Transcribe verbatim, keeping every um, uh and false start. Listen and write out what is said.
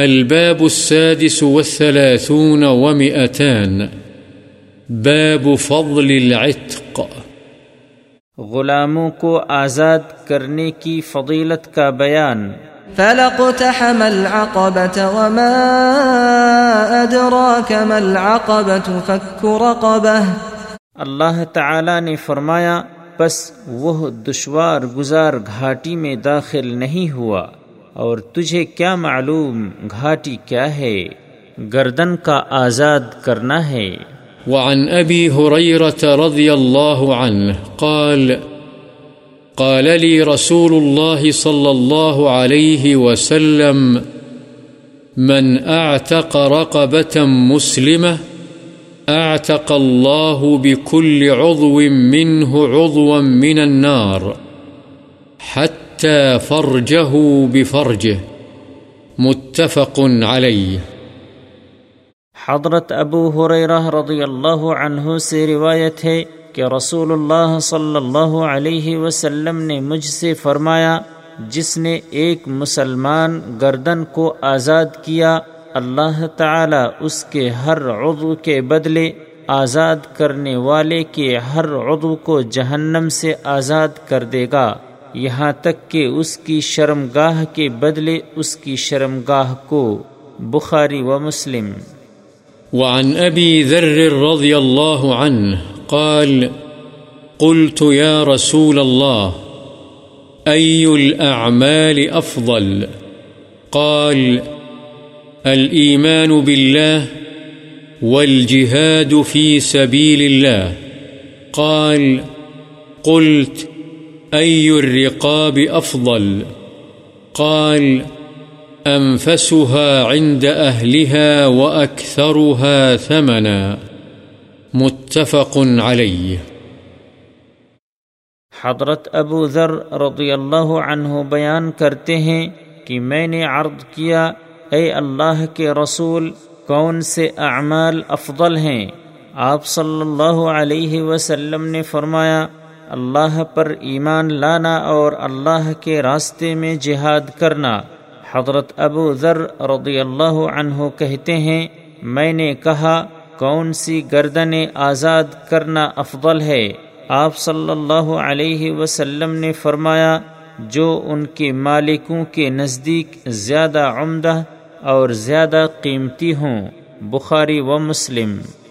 الباب السادس والثلاثون ومئتان باب فضل العتق. غلاموں کو آزاد کرنے کی فضیلت کا بیان. فلا اقتحم العقبة وما أدراك ما العقبة فك رقبة. اللہ تعالی نے فرمایا بس وہ دشوار گزار گھاٹی میں داخل نہیں ہوا اور تجھے کیا معلوم گھاٹی کیا ہے، گردن کا آزاد کرنا ہے. وعن ابی ہریرہ رضی اللہ عنہ قال قال لی رسول اللہ صلی اللہ علیہ وسلم من اعتق رقبة مسلمة اعتق اللہ بكل عضو منه عضوا من النار حتى فرجہ بفرجہ. متفق علیہ. حضرت ابو ہریرہ رضی اللہ عنہ سے روایت ہے کہ رسول اللہ صلی اللہ علیہ وسلم نے مجھ سے فرمایا جس نے ایک مسلمان گردن کو آزاد کیا اللہ تعالی اس کے ہر عضو کے بدلے آزاد کرنے والے کے ہر عضو کو جہنم سے آزاد کر دے گا یہاں تک کہ اس کی شرمگاہ کے بدلے اس کی شرمگاہ کو. بخاری و مسلم. وعن ابی ذر رضی اللہ عنہ قال قلت یا رسول اللہ ای الاعمال افضل؟ قال الایمان باللہ والجہاد فی سبیل اللہ. قال قلت أي الرقاب أفضل؟ قال أنفسها عند أهلها وأكثرها ثمنا. متفق عليه. حضرت ابو ذر رضی اللہ عنہ بیان کرتے ہیں کہ میں نے عرض کیا اے اللہ کے رسول کون سے اعمال افضل ہیں؟ آپ صلی اللہ علیہ وسلم نے فرمایا اللہ پر ایمان لانا اور اللہ کے راستے میں جہاد کرنا. حضرت ابو ذر رضی اللہ عنہ کہتے ہیں میں نے کہا کون سی گردنیں آزاد کرنا افضل ہے؟ آپ صلی اللہ علیہ وسلم نے فرمایا جو ان کے مالکوں کے نزدیک زیادہ عمدہ اور زیادہ قیمتی ہوں. بخاری و مسلم.